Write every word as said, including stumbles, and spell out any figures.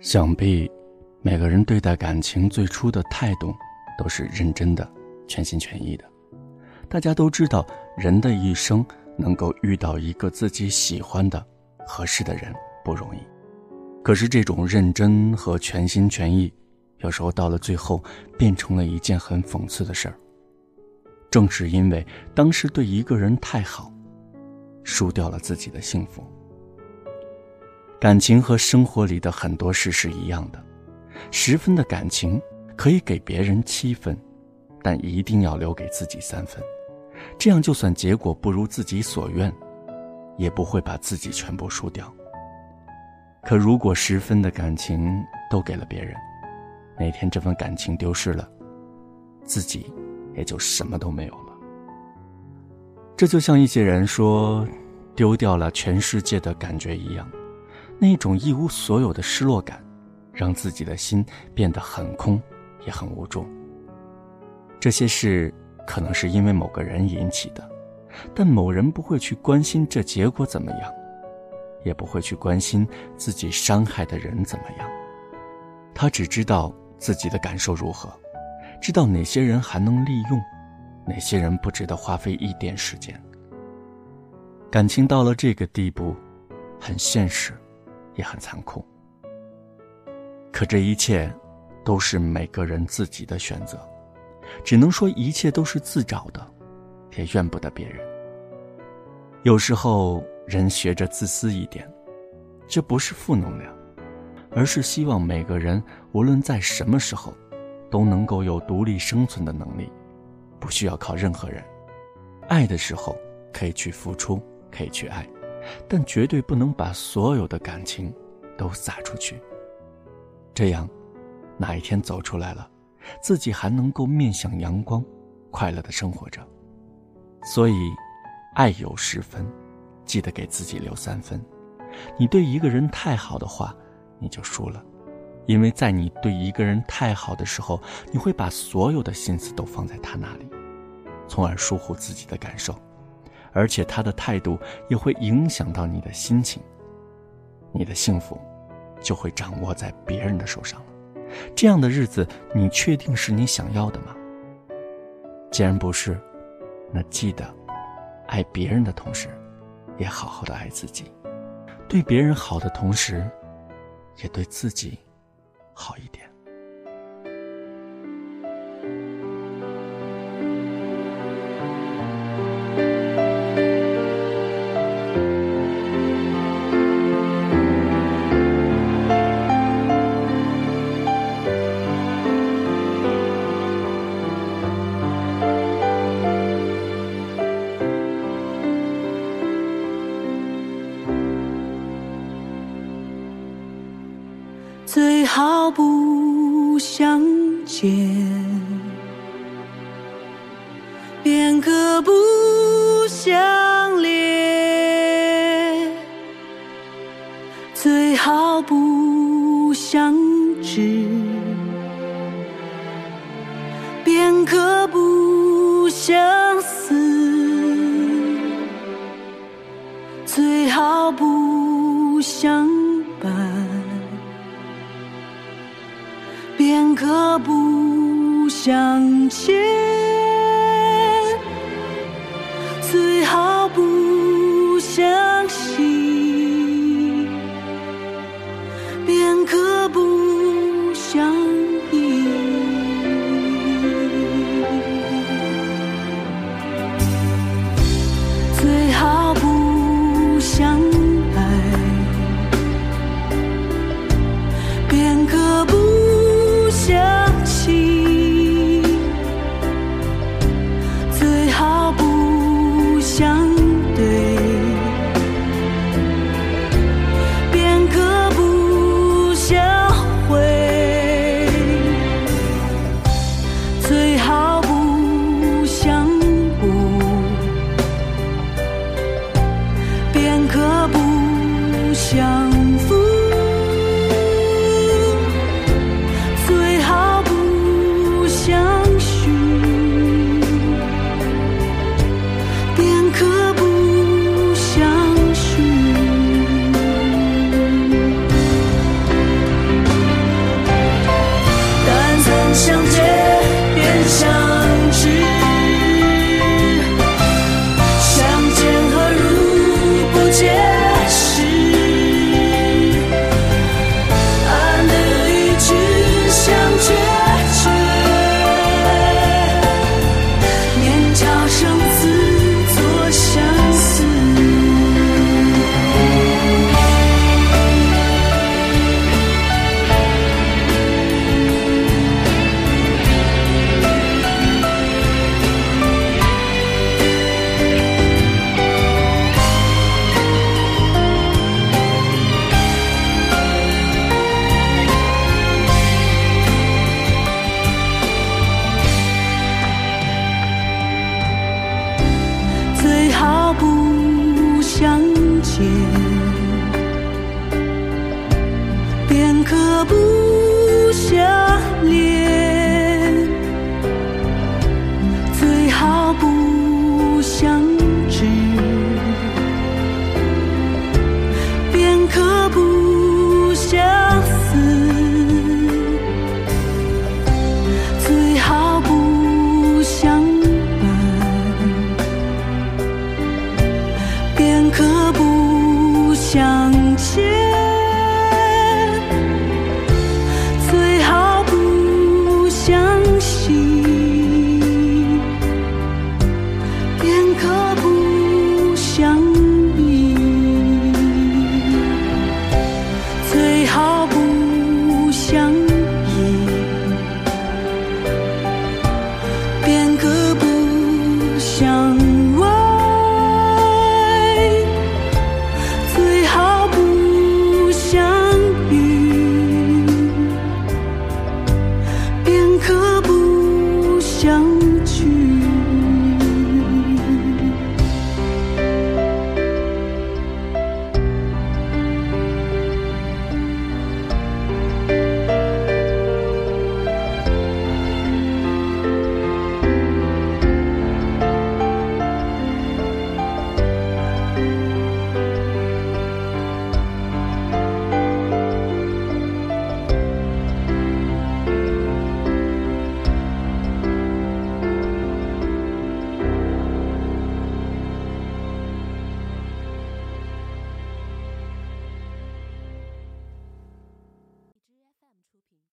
想必每个人对待感情最初的态度都是认真的、全心全意的。大家都知道，人的一生能够遇到一个自己喜欢的、合适的人不容易。可是这种认真和全心全意，有时候到了最后变成了一件很讽刺的事儿。正是因为当时对一个人太好，输掉了自己的幸福。感情和生活里的很多事是一样的，十分的感情可以给别人七分，但一定要留给自己三分，这样就算结果不如自己所愿，也不会把自己全部输掉。可如果十分的感情都给了别人，哪天这份感情丢失了，自己也就什么都没有了。这就像一些人说丢掉了全世界的感觉一样，那种一无所有的失落感让自己的心变得很空也很无助。这些事可能是因为某个人引起的，但某人不会去关心这结果怎么样，也不会去关心自己伤害的人怎么样，他只知道自己的感受如何，知道哪些人还能利用，哪些人不值得花费一点时间。感情到了这个地步，很现实也很残酷，可这一切都是每个人自己的选择，只能说一切都是自找的，也怨不得别人。有时候人学着自私一点，这不是负能量，而是希望每个人无论在什么时候都能够有独立生存的能力，不需要靠任何人。爱的时候可以去付出，可以去爱，但绝对不能把所有的感情都撒出去，这样哪一天走出来了，自己还能够面向阳光，快乐地生活着。所以爱有十分，记得给自己留三分。你对一个人太好的话，你就输了，因为在你对一个人太好的时候，你会把所有的心思都放在他那里，从而疏忽自己的感受，而且他的态度也会影响到你的心情，你的幸福就会掌握在别人的手上了。这样的日子，你确定是你想要的吗？既然不是，那记得爱别人的同时也好好的爱自己，对别人好的同时也对自己好一点。最好不相见，便可不相恋，最好不相知，便可不相思，最好不相伴，便可不相见，最好不相信，便可不相依。最好不相爱，便可不相信，最好不相对，便可不相可不下脸。